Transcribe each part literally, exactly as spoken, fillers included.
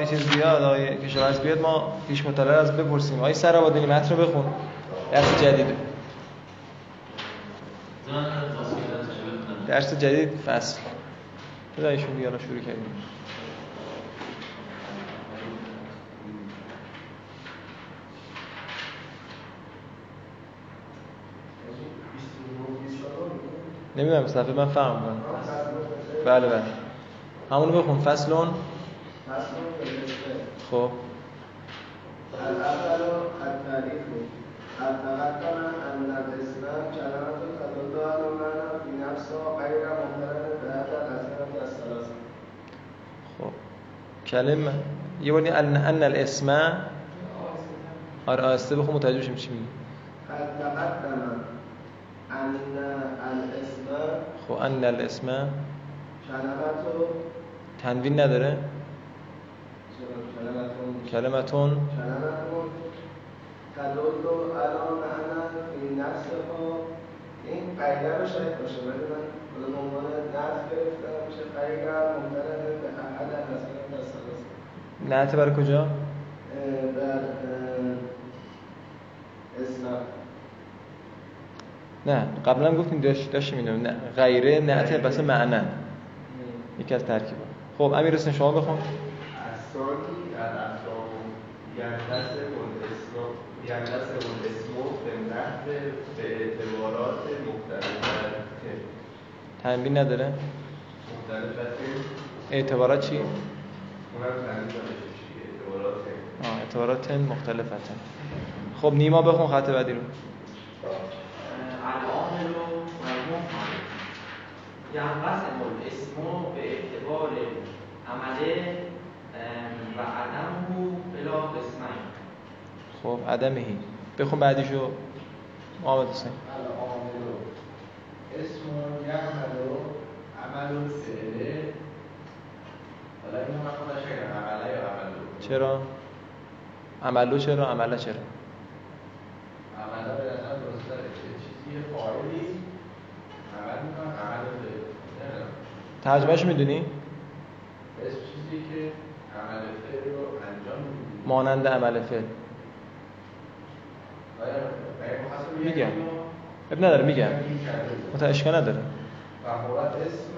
این چیز بیاد، آقای کشاورز بیاد، ما پیش مطالعه از بپرسیم. آقای سرآبادی متن رو بخون. درس جدیده. درس جدید فصل. خدایشون بیانا شروع کردیم. نمیدونم صفحه من فهم کنم. بله بله. همونو بخون فصلون. خب الاول التعریف اتقدم ان الاسلام كلام تدل على معنى بنفسه غير مقترن بهذا الاسلام الثلاث. خب کلمه یه بار ان ان الاسم آر آسته بخون متوجه شیم چی میگی. اتقدم ان الاسم. خب ان الاسم کلمتو تنوین نداره. کلمتون تدلو علا معنا فی نفسها. این قیده رو شاید باشه، ولی من به عنوان نعت گرفتم که قیده ممتنه به احد اصلا دستانست. نعت برای کجا؟ بر اسلام. نه قبلا گفتیم داشتیم اینو غیره نعت بس معنا یکی از ترکیب ها. خب امیر حسین شما بخون. اصلاحی در اطلاع یعنیست اون اسمو به نحو به اعتبارات مختلفه. تنبیه نداره؟ مختلفه. اعتبارات چی؟ اونم تنبیه نداره چی؟ اعتباراته. آه اعتبارات مختلفه. خب نیما بخون خط بعدی رو. الان رو مرمون خانه یعنیست اون اسمو به اعتبار عمله و عدم او بلا قسمه. خب عدمه هی بخون بعدیشو آمد حسین. العاملو اسمون یعملو عملو فعله. حالا این هم خودش بگم عمله یا عملو؟ چرا؟ عملو چرا؟ عمله چرا؟ عمله به نظر درست داره چه چیزی فاعلی عمل میکنم عملو فعله. ترجمهش میدونی؟ اسم چیزی که عمل فعل رو انجام میدید مانند عمل فعل. میگم اب نداره میگم متعشقه نداره و حالت اسم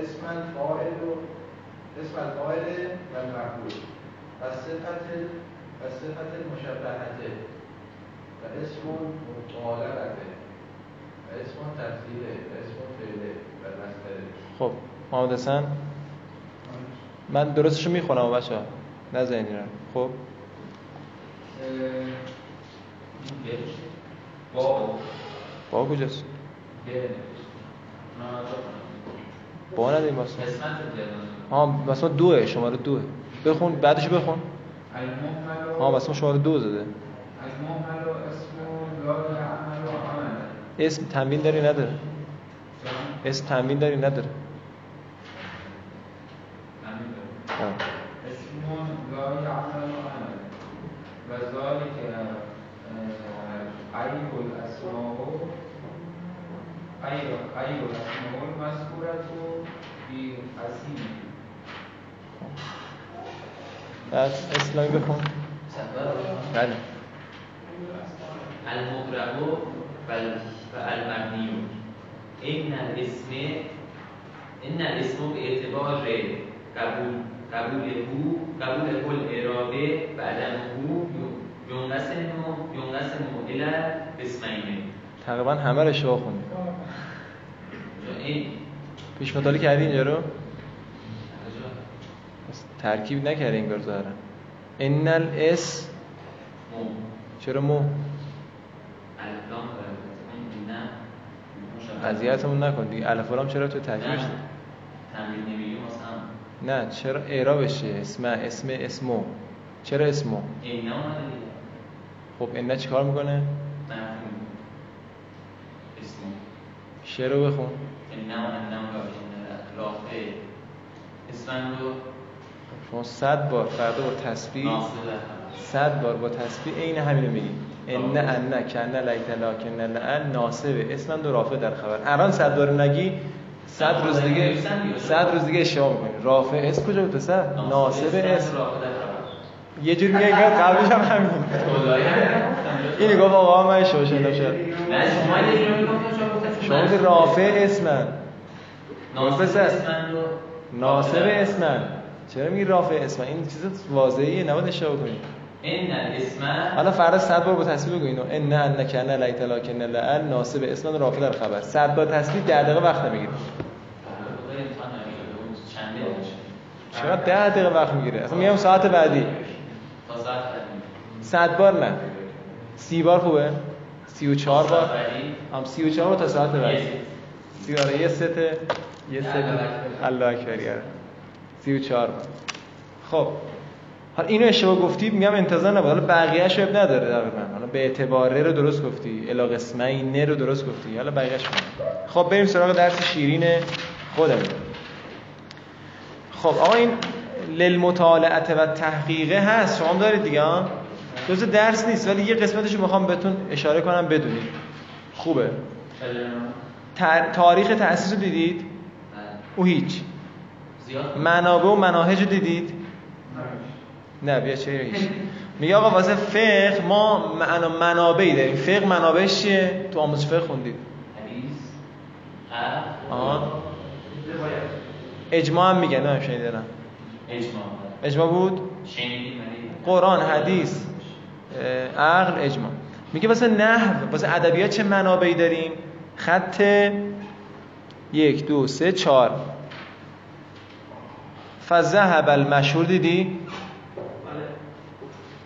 اسم فاعل اسم فاعل و المفعول و صفت و صفت مشبهته و اسم مطالبته و اسم تفضیله و اسم فعله و مصدره. خب محمد حسن من درستشو میخونم بچه ها نزنید این رو. خب با با کجاست؟ با نداریم باسم ها باسم دوه شماره دوه بخون بعدشو بخون. ها باسم شماره دو زده. اسم تنبین داری نداره؟ اسم تنبین داری نداره؟ اسمون لای عمل عمل و ذالک عیب الاسماء عیب الاسماء المذکورة بی قسیم. بعد اسلامی بخون. بله المقرب و المبنی. این الاسم این الاسم به اعتبار قبول قبول او قبول کل اراده و عدم او یونس نو یونس مدل اسمینه. تقریبا همه رو اشتباه خوندید. این پیش مطالعه کردی اینجا رو؟ ترکیب نکردی انگار ظاهرا. ان الاس مو چرا مو؟ الفلام نه اذیتمون نکن دیگه. الفلام چرا تو ترکیبش تمرین نمیگیم مثلا؟ نه چرا اعرابشه اسم اسم اسمو چرا اسمو اینا اومده دیگه. خب اینا چیکار میکنه؟ نه اسمو شعر رو بخون. اینا اومده نه رافعه اسم رو شما صد بار فردا با تسبیح صد بار با تسبیح عین همین رو میگی. ان ان کن لیت لکن لعل ناصب اسم دو رافعه در خبر. الان صد بار نگی صد روز دیگه صد روز دیگه اشتباه می‌کنی. رافع اس کجا بود پسر؟ ناصب اس یه جوری میگه قبلش هم همین بود. اینی گفت آقا من اشتباه شد. نه شما اینو میگفتم شما گفتید رافع اسمن. ناصب اسمن رو ناصب اسمن. چرا میگی رافع اسمن؟ این چیز واضحه نباید اشتباه کنید. ان الاسماء حالا فردا صد بار با تصویر بگو اینو ان انک ان لیت لکن لعل ناصب اسمن رافع در خبر صد بار تصویر ده دقیقه وقت نمیگیره. چرا ده دقیقه وقت میگیره؟ اصلا میام ساعت بعدی تا ساعت صد بار نه سی بار خوبه سی و چهار بار هم سی و چهار تا ساعت بعدی سی و چهار یه ست یه ست الله اکبر سی و چهار بار. خب حالا اینو اشتباه گفتی میگم انتظار نبود. حالا بقیه‌اشو اب نداره تقریبا. حالا به اعتباره رو درست گفتی، الا قسمینه رو درست گفتی. حالا بقیه‌اش خب بریم سراغ درس شیرین خودمون. خب آقا این للمطالعه و تحقیقه هست. شما دارید دیگه ها؟ جزء درس نیست ولی یه قسمتشو میخوام بهتون اشاره کنم بدونید. خوبه. تاریخ تأسیس رو دیدید؟ او هیچ. منابع و مناهج رو دیدید؟ نه بیا چه هیچ. میگه آقا واسه فقه ما منابعی داریم. فقه منابعش چیه؟ تو آموزش فقه خوندید؟ حدیث آها اجماع هم میگن. نه شنیدم اجماع اجماع بود؟ شنیدید قرآن حدیث عقل اجماع. میگه واسه نحو واسه ادبیات چه منابعی داریم؟ خط یک دو سه چهار فذهب المشهور دیدی؟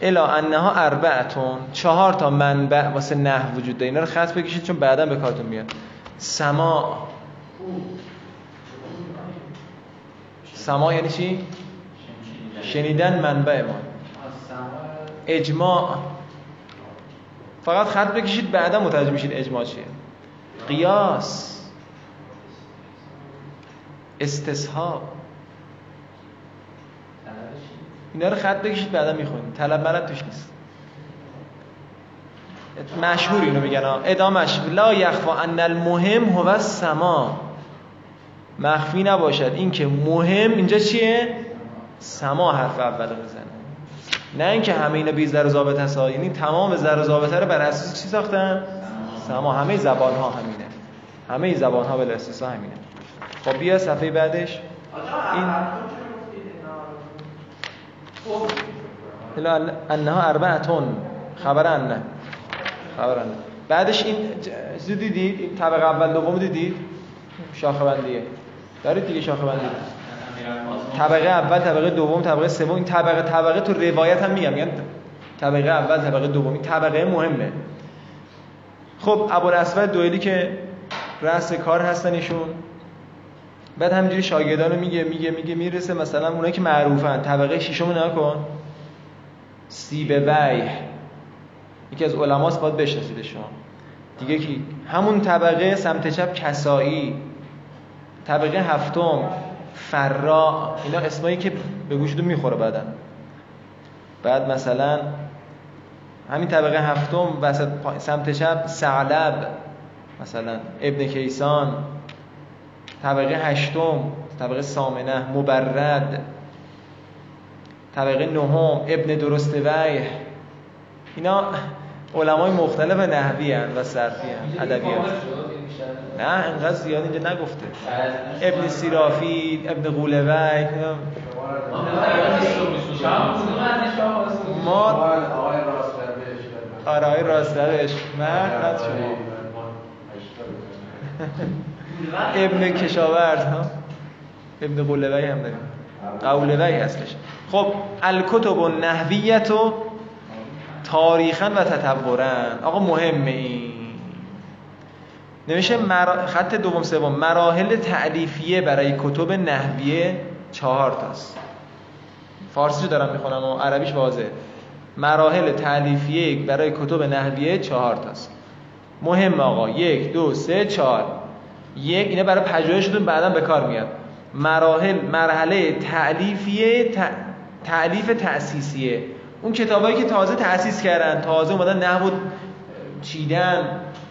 الا انها اربعتون چهار تا منبع واسه نحو وجود داره. اینا رو خط بکشید چون بعداً به کارتون میاد. سما سما یعنی چی؟ شنیدن منبع ما. اجماع فقط خط بکشید بعداً متوجه میشید اجماع چیه. قیاس استصحاب اینا رو خط بکشید بعدا میخونید. طلب ملب توش نیست. مشهور اینو میگن ادامش لا یخفا ان المهم هو السما مخفی نباشد این که مهم اینجا چیه؟ سما حرف اول رو بزنه نه اینکه همه اینا بی زر و ضابطه سا. یعنی تمام زر و ضابطه رو بر اساس چی ساختن؟ سما. همه زبان ها همینه. همه زبان ها بر اساس همینه. خب بیا صفحه بعدش این الا انها اربعتون خبر انه خبر انه بعدش این چیزو دیدید؟ این طبقه اول دوم دیدید؟ شاخه بندیه دارید دیگه شاخه بندی طبقه اول طبقه دوم طبقه سوم. این طبقه طبقه تو روایت هم میگم میگن طبقه اول طبقه دوم. این طبقه مهمه. خب ابوالاسود دوئلی که رأس کار هستن ایشون بعد همینجوری شاگردانو میگه میگه میگه میرسه مثلا اونایی که معروفن طبقه ششم رو نکن سیب ویح یکی از علماست باید بشناسید شما دیگه کی همون طبقه سمت چپ کسایی طبقه هفتم فرا اینا اسمایی که به گوشتون میخوره بعدن بعد مثلا همین طبقه هفتم وسط سمت چپ ثعلب مثلا ابن کیسان طبقه هشتم طبقه سامنه مبرد طبقه نهم ابن درست ویح اینا علمای مختلف نحوی هستند و صرفی هستند ادبیات. نه اینقدر زیاد اینجا نگفته ابن سیرافی ابن قولوی ما آرای راست درش مرد شما ابن کشاورز ها ابن قولوی هم داریم قولوی اصلش. خب الکتب النحویه و تاریخا و تطورا آقا مهمه این نمیشه مرا... خط دوم سوم مراحل تألیفیه برای کتب نحویه چهار تاست. فارسی رو دارم میخونم و عربیش واضحه. مراحل تألیفیه برای کتب نحویه چهار تاست. مهم آقا یک دو سه چهار یک اینا برای پژوهشتون بعدا به کار میاد. مراحل مرحله تألیفیه ت... تألیف تأسیسیه اون کتابایی که تازه تأسیس کردن تازه اومدن نحو چیدن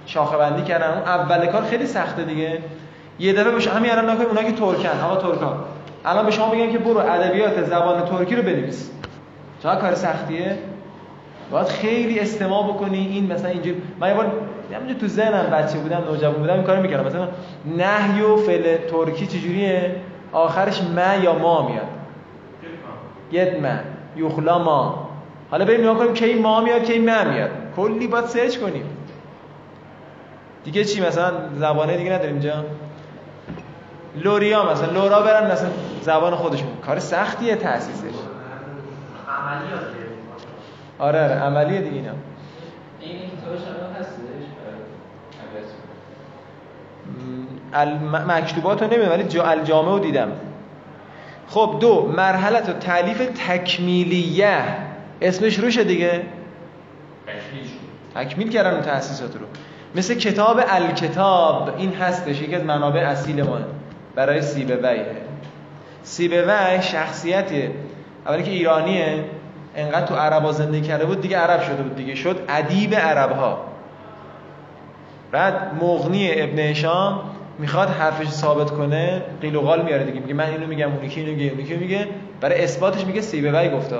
شاخه بندی کردن اون اول کار خیلی سخته دیگه. یه دفعه بشه همین الان نکنید اونا که ترکن، آقا ترکا الان به شما بگم که برو ادبیات زبان ترکی رو بنویس، چرا کار سختیه؟ باید خیلی استماع بکنی. این مثلا اینجوری من یه بار همینجوری تو ذهنم بچه بودم نوجوان بودم این کارو میکردم، مثلا نهی و فعل ترکی چجوریه؟ آخرش ما یا ما میاد، یدما یخلا ما. حالا بریم نگاه کنیم که این ما میاد که این ما میاد، کلی باید سرچ کنیم دیگه. چی مثلا زبانه دیگه نداریم اینجا؟ لوریا مثلا لورا برن مثلا زبان خودشون، کار سختیه تاسیسش، عملیاته. آره آره عملیه دیگه. اینا این کتابش الان هستش، مکتوبات رو نمیدونم ولی الجامعه رو دیدم. خب دو مرحله تو تالیف تکمیلیه، اسمش روشه دیگه، تکمیل کردن اون تاسیسات رو، مثل کتاب الکتاب. این هستش یکی از منابع اصیل ما برای سیبویه. سیبوی شخصیتیه اولی که ایرانیه، انقدر تو عربا زندگی کرده بود دیگه عرب شده بود دیگه، شد ادیب عربها. بعد مغنی ابن هشام میخواد حرفش ثابت کنه، قیل و قال میاره دیگه، میگه من اینو میگم اون یکی اینو میگه اون یکی میگه، برای اثباتش میگه سیبوی گفته،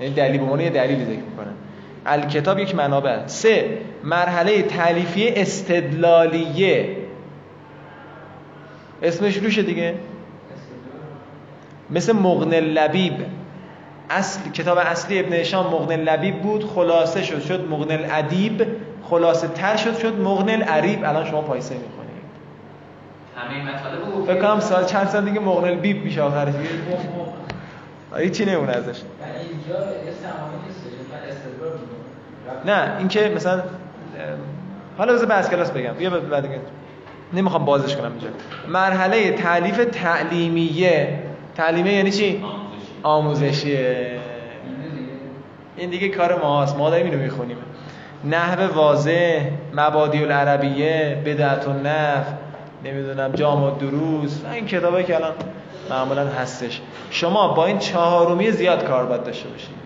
یعنی دلیل بمونه یه دلیلی ذکر میکنه. الکتاب یک منابع. سه مرحله تالیفی استدلالیه، اسمش روشه دیگه، مثل مغنی لبیب. اصل کتاب اصلی ابن هشام مغنی لبیب بود، خلاصه شد شد مغنی الادیب، خلاصه تر شد شد مغنی العریب. الان شما پایسه میخونید همین مطالب رو، فکر کنم سال چند سال دیگه مغنی البیب میشه آخرش، هیچ چی نمونه ازش. اینجا نه اینکه مثلا حالا بذار بعد کلاس بگم، بیا بعد دیگه نمیخوام بازش کنم اینجا. مرحله تالیف تعلیمیه، تعلیمیه یعنی چی؟ آموزشیه. این دیگه کار ماست، ما داریم اینو میخونیم. نحو واضح، مبادی العربیه، بدعت النحو، نمیدونم جامع الدروس، این کتابایی که الان معمولا هستش. شما با این چهارمی زیاد کار باید داشته باشید،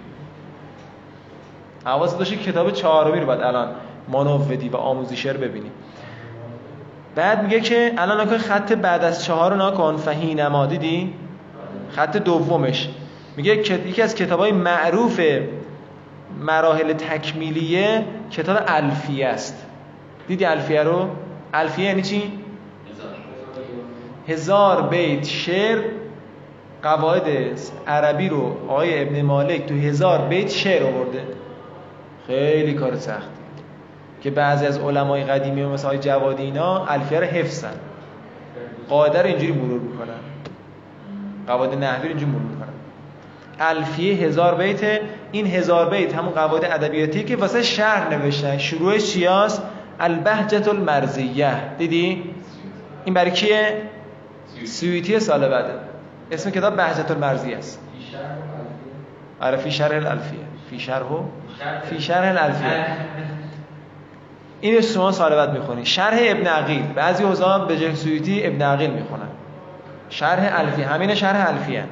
حواست باشه کتاب چهارمی رو باید الان مانوودی و آموزشی رو ببینی. بعد میگه که الان نکن خط بعد از چهار رو نکن، فهینما دیدی؟ خط دومش میگه یکی از کتابای معروف مراحل تکمیلیه کتاب الفیه است. دیدی الفیه رو؟ الفیه یعنی چی؟ هزار بیت شعر. قواعد عربی رو آقای ابن مالک تو هزار بیت شعر آورده، خیلی کار سختی که بعضی از علمای قدیمی مثل آقای جوادی اینا الفیه رو حفظن، قاعده رو اینجوری مرور میکنن، قواعد نحوی رو اینجوری مرور میکنن. الفیه هزار بیت، این هزار بیت همون قواعد ادبیاتی که واسه شعر نوشتن. شروعش چی است؟ البهجة المرزیه. دیدی این برای کیه؟ سیوطی سال بعده. اسم کتاب بهجة المرزیه است. آره فی شرح الالفیه، فی شرح و فی شرح الالفیه. اینو شما سال بعد میخونی. شرح ابن عقیل، بعضی حوزا به جای سیوطی ابن عقیل میخونن. شرح الفیه، همین شرح الفیه.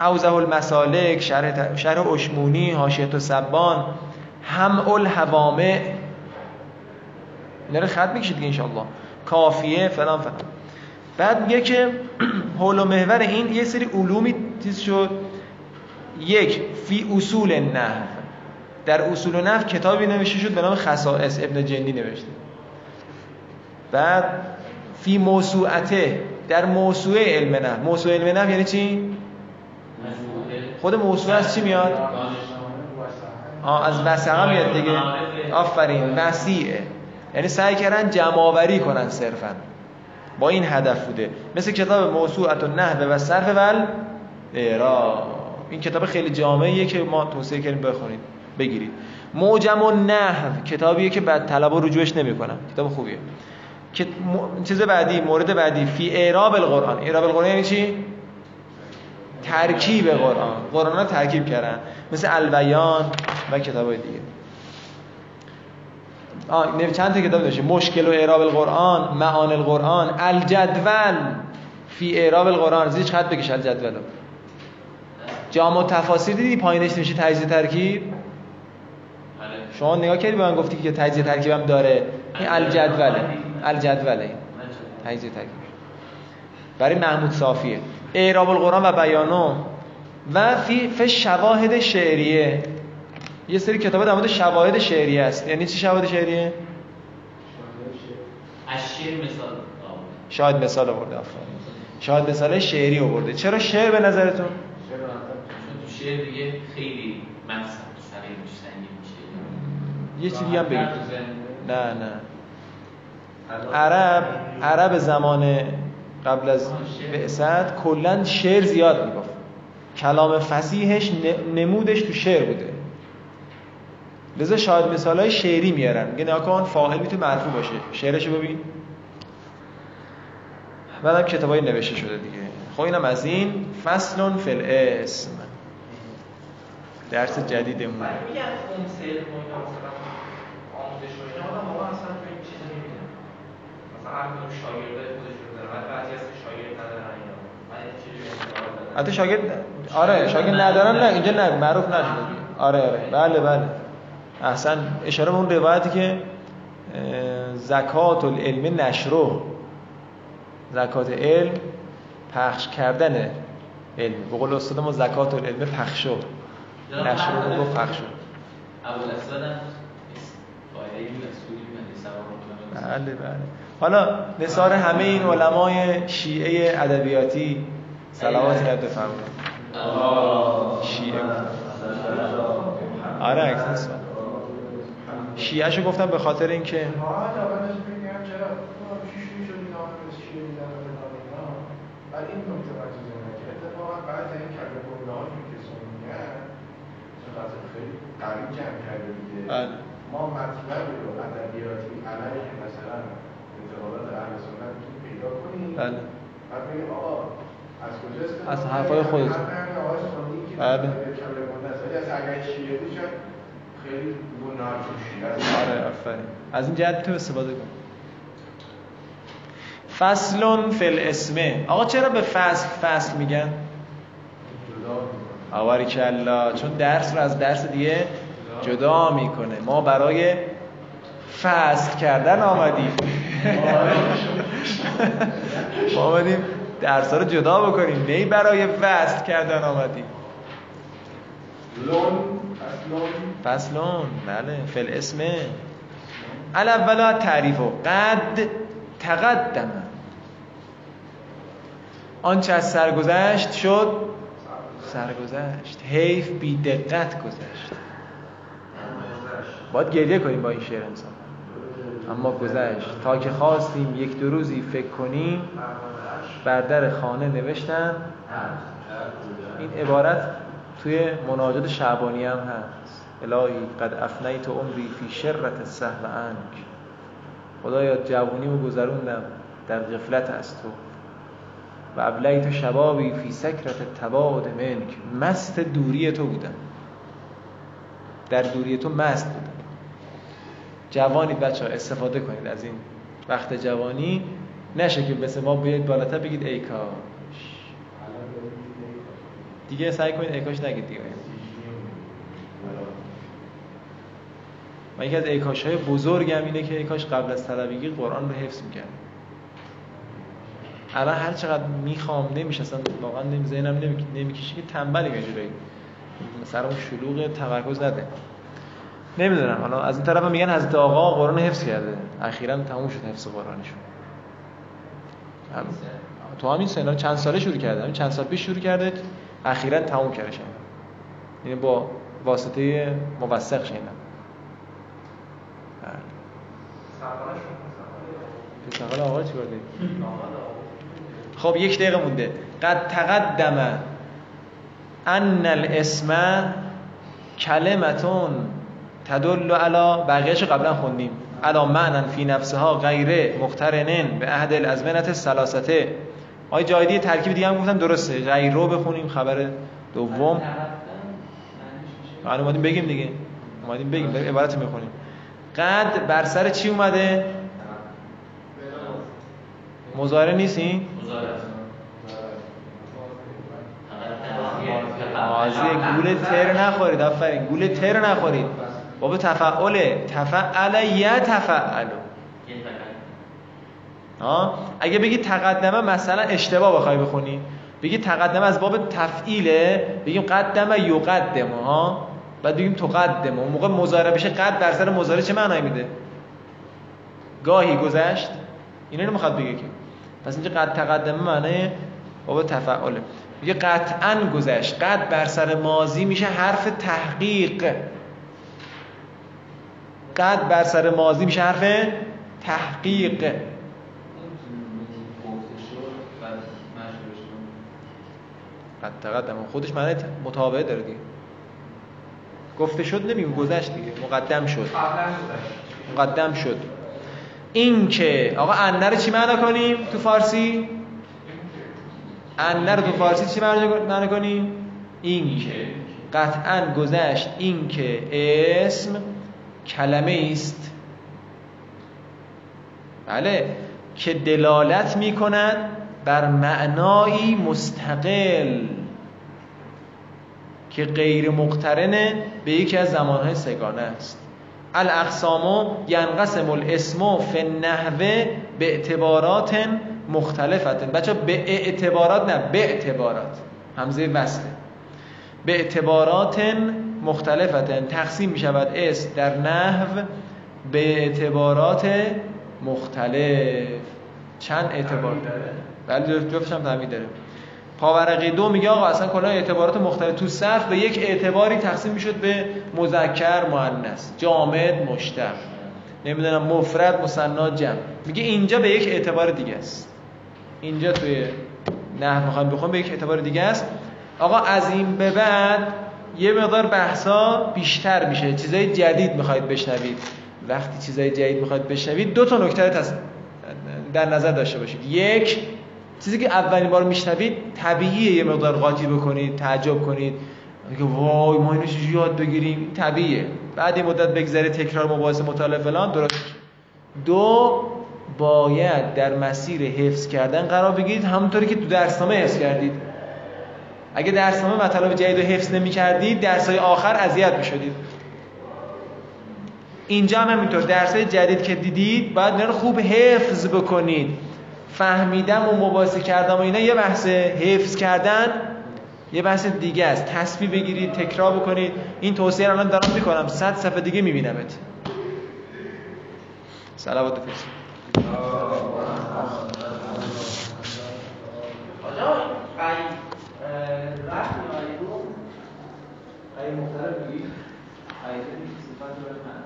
اوزه المسالک، شرح شرح اشمونی، حاشیه سبان، هم الحوامع. نره ختم میشه دیگه ان شاء الله. کافیه فلان فلان. بعد میگه که حول و محور این یه سری علومی چیز شد. یک فی اصول نحو، در اصول نحو کتابی نوشته شد به نام خصائص، ابن جندی نوشته. بعد فی موسوعته، در موسوعه علم نحو. موسوعه علم نحو یعنی چی؟ خود موسوعه از چی میاد؟ آه از وسعه میاد دیگه. آفرین، وسیعه یعنی سعی کردن جمع‌آوری کنن صرفا، با این هدف بوده. مثل کتاب موسوعه النحو و صرف و الاعراب، این کتاب خیلی جامعیه که ما توصیه کردیم بخونید بگیرید. معجم النحو کتابیه که بعد طلبا رجوعش نمی‌کنن، کتاب خوبیه. که چیز بعدی، مورد بعدی فی اعراب القرآن. اعراب القرآن یعنی چی؟ ترکیب قرآن، قرآن رو ترکیب کردن، مثل البیان و کتابای دیگه. آه نه چند تا کتاب داشته، مشکل و اعراب القرآن، معانی القرآن، الجدول فی اعراب القرآن. زیرش خط بکش الجدول. جامع و تفاسیر دیدی پایینش نمیشه تجزیه ترکیب؟ شما نگاه کردی به من گفتی که تجزیه ترکیبم داره، این الجدوله. الجدوله، این تجزیه تکمیل برای محمود صافیه. اعراب القرآن و بیانو و فی فی شواهد شعریه، یه سری کتاب در مورد شواهد شعریه است. یعنی چی شواهد شعریه؟ شعر مثال آورده، شاید مثال آورده، آفرین، شاید مثال شعری آورده. چرا شعر به نظرتون؟ شعر به نظرتون تو شعر دیگه خیلی متن سریع میشه، سنگین میشه. یه چیزی دیگه هم بگید. نه نه عرب عرب زمان قبل از بعثت کلا شعر زیاد میگفت. کلام فصیحش نمودش تو شعر بوده، لذا شاید مثالای شعری میارن. میگه نگاه کن فاعل میتونه مرفوع باشه، شعرشو ببین. بعدم کتابای نوشته شده دیگه. خب اینم از این فصل فی الاسم، درس جدیدمون. میگم اون سر اینا مثلا آموزش اینا ما اصلا این چیزا نمیدونیم. مثلا هر کدوم شاگرد خودش رو داره، بعضی از شاگرد ندارن اینا. بعضی حتی شاگرد آره شاگرد ندارن، نه اینجا نه معروف نشده. آره آره بله بله. احسن اشاره به اون روایتی که زکات العلم نشره، زکات علم پخش کردن علم. به قول استاد ما زکات العلم پخشو، نشره رو پخشو. ابوالاسود هم فایده رسولی من سوال بله بله. حالا نثار همه این علمای شیعه ادبیاتی صلواتی علیه بفرمایید. شیعه آره عکس شیعه شو گفتم به خاطر اینکه که ما مطلب رو ادبیاتی علیه مثلا انتقادات اهل سنت پیدا کنیم. بله. ببین آقا از کجاست؟ از حرفای خودت. بله. خیلی آره آفرین. از این جهت تو استفاده کن. فصل فی الاسم. آقا چرا به فصل فصل میگن؟ جدا. بارکالله. چون درس رو از درس دیگه جدا میکنه. ما برای فصل کردن آمدیم. ما آمدیم درس رو جدا بکنیم، نه برای فصل کردن آمدیم. لون فصلون بله فل اسمه. الاولا تعریف و قد تقدم، آنچه از سرگذشت شد سرگذشت، حیف بی دقت گذشت. باید گریه کنیم با این شعر انسان. اما گذشت تا که خواستیم یک دو روزی فکر کنیم، بر در خانه نوشتم. این عبارت توی مناجات شعبانی هم هست. الهی قد افنیت عمری فی شرت سهو عنک، خدایا جوانیمو گذروندم در غفلت از تو. و ابلیت شبابی فی سکرت تباعد منک، مست دوری تو بودم، در دوری تو مست بودم. جوانی بچه ها استفاده کنید از این وقت جوانی، نشه که مثل ما بیاید بالاتر بگید ای کار دیگه. سعی کنید ایکاش نگید دیگه. من یکی از ایکاش های بزرگم اینه که ایکاش قبل از طلبگی قرآن رو حفظ میکرد. الان هر چقدر میخوام نمیشه، اصلا واقعا نمیذینم نمیکشه که تنبلی اینجوری سرمون شلوغه تمرکز نده. نمیدونم حالا از این طرف میگن حضرت آقا قرآن حفظ کرده، اخیراً تموم شد حفظ قرآنشون. هم تو همین سن چند ساله شروع کرده، همین چند سال پیش شروع کرده، اخیراً تموم کرده شد. یعنی با واسطه موثق شدن. بله. سوال شما. سوال آقا چی بوده؟ خب یک دقیقه مونده. قد تقدم ان الاسم کلمتون تدل علی، بقیه‌شو قبلا خوندیم. علا معنن فی نفسها غیر مقترنن به عهد الازمنه الثلاثه. آیا جای دیگه ترکیب دیگه هم گفتم درسته؟ غیر رو بخونیم خبر دوم. حالا اومدیم بگیم دیگه، اومدیم بگیم در عبارت میخونیم. قد بر سر چی اومده؟ مضارع نیست این؟ مضارع است. گول تر نخورید، آفرین. گول تر نخورید. باب تفعله، تفعل یا تفعلو. ها؟ اگه بگی تقدمه مثلا اشتباه بخوای بخونی، بگی تقدمه از باب تفعیله، بگیم قدمه یقدمه، ها؟ بعد بگیم تقدمه، اون موقع مضارع بشه قد در سر مضارع چه معنی میده؟ گاهی گذشت، اینا رو میخواد بگه که پس اینجا قد تقدمه معنی باب تفعله. میگه قطعاً گذشت، قد بر سر ماضی میشه حرف تحقیق، قد بر سر ماضی میشه حرف تحقیق. قد تقدم خودش معنی متابعه داره دیگه، گفته شد نمیگه گذشت دیگه، مقدم شد، مقدم شد. این که آقا انه رو چی معنا کنیم تو فارسی؟ انه رو تو فارسی چی معنا کنیم؟ این که قطعاً گذشت، این که اسم کلمه ایست، بله، که دلالت می کند بر معنایی مستقل که غیر مقترن به یکی از زمانهای سگانه است. الاقسام ینقسم الاسم فی النحو به اعتبارات مختلفه. بچه به اعتبارات، نه به اعتبارات، همزه وصله، به اعتبارات مختلفه تقسیم می شود اسم در نحو به اعتبارات مختلف. چند اعتبار داره؟ بله، جفتش هم تعمید داره. پاورقی دو میگه آقا اصلا کلا اعتبارات مختلف تو صرف به یک اعتباری تقسیم میشد به مذکر، مؤنث، جامد، مشتق، نمیدونم مفرد، مثنی، جمع. میگه اینجا به یک اعتبار دیگه است، اینجا توی نحو میخوایم بخونیم به یک اعتبار دیگه است. آقا از این به بعد یه مقدار بحثا بیشتر میشه، چیزای جدید میخواید بشنوید. وقتی چیزای جدید میخواید بشنوید دو تا نکته تس... در نظر داشته باشید. یک، چیزی که اولین بار میشنوید طبیعیه یه مقدار قاطی بکنید، تعجب کنید، میگه وای ما اینو چجوری یاد بگیریم، طبیعیه. بعد این مدت بگذره، تکرار، مباحثه، مطالعه، فلان، درست. دو، باید در مسیر حفظ کردن قرار بگیرید، همونطوری که تو درسنامه حفظ کردید. اگه درسنامه مطالب جدید رو حفظ نمی‌کردید، درس‌های آخر اذیت می‌شدید. اینجا هم همینطور، درس‌های جدید که دیدید باید اینا رو خوب حفظ بکنید. فهمیدم و مباحثه کردم و اینا یه بحثه، حفظ کردن یه بحث دیگه است. تصفیه بگیرید، تکرار بکنید. این توصیه رو الان دارم می‌کنم، صد صفحه دیگه می‌بینمت. صلوات بفرست. آقا رحم علیکم. ای مختار بگید. ای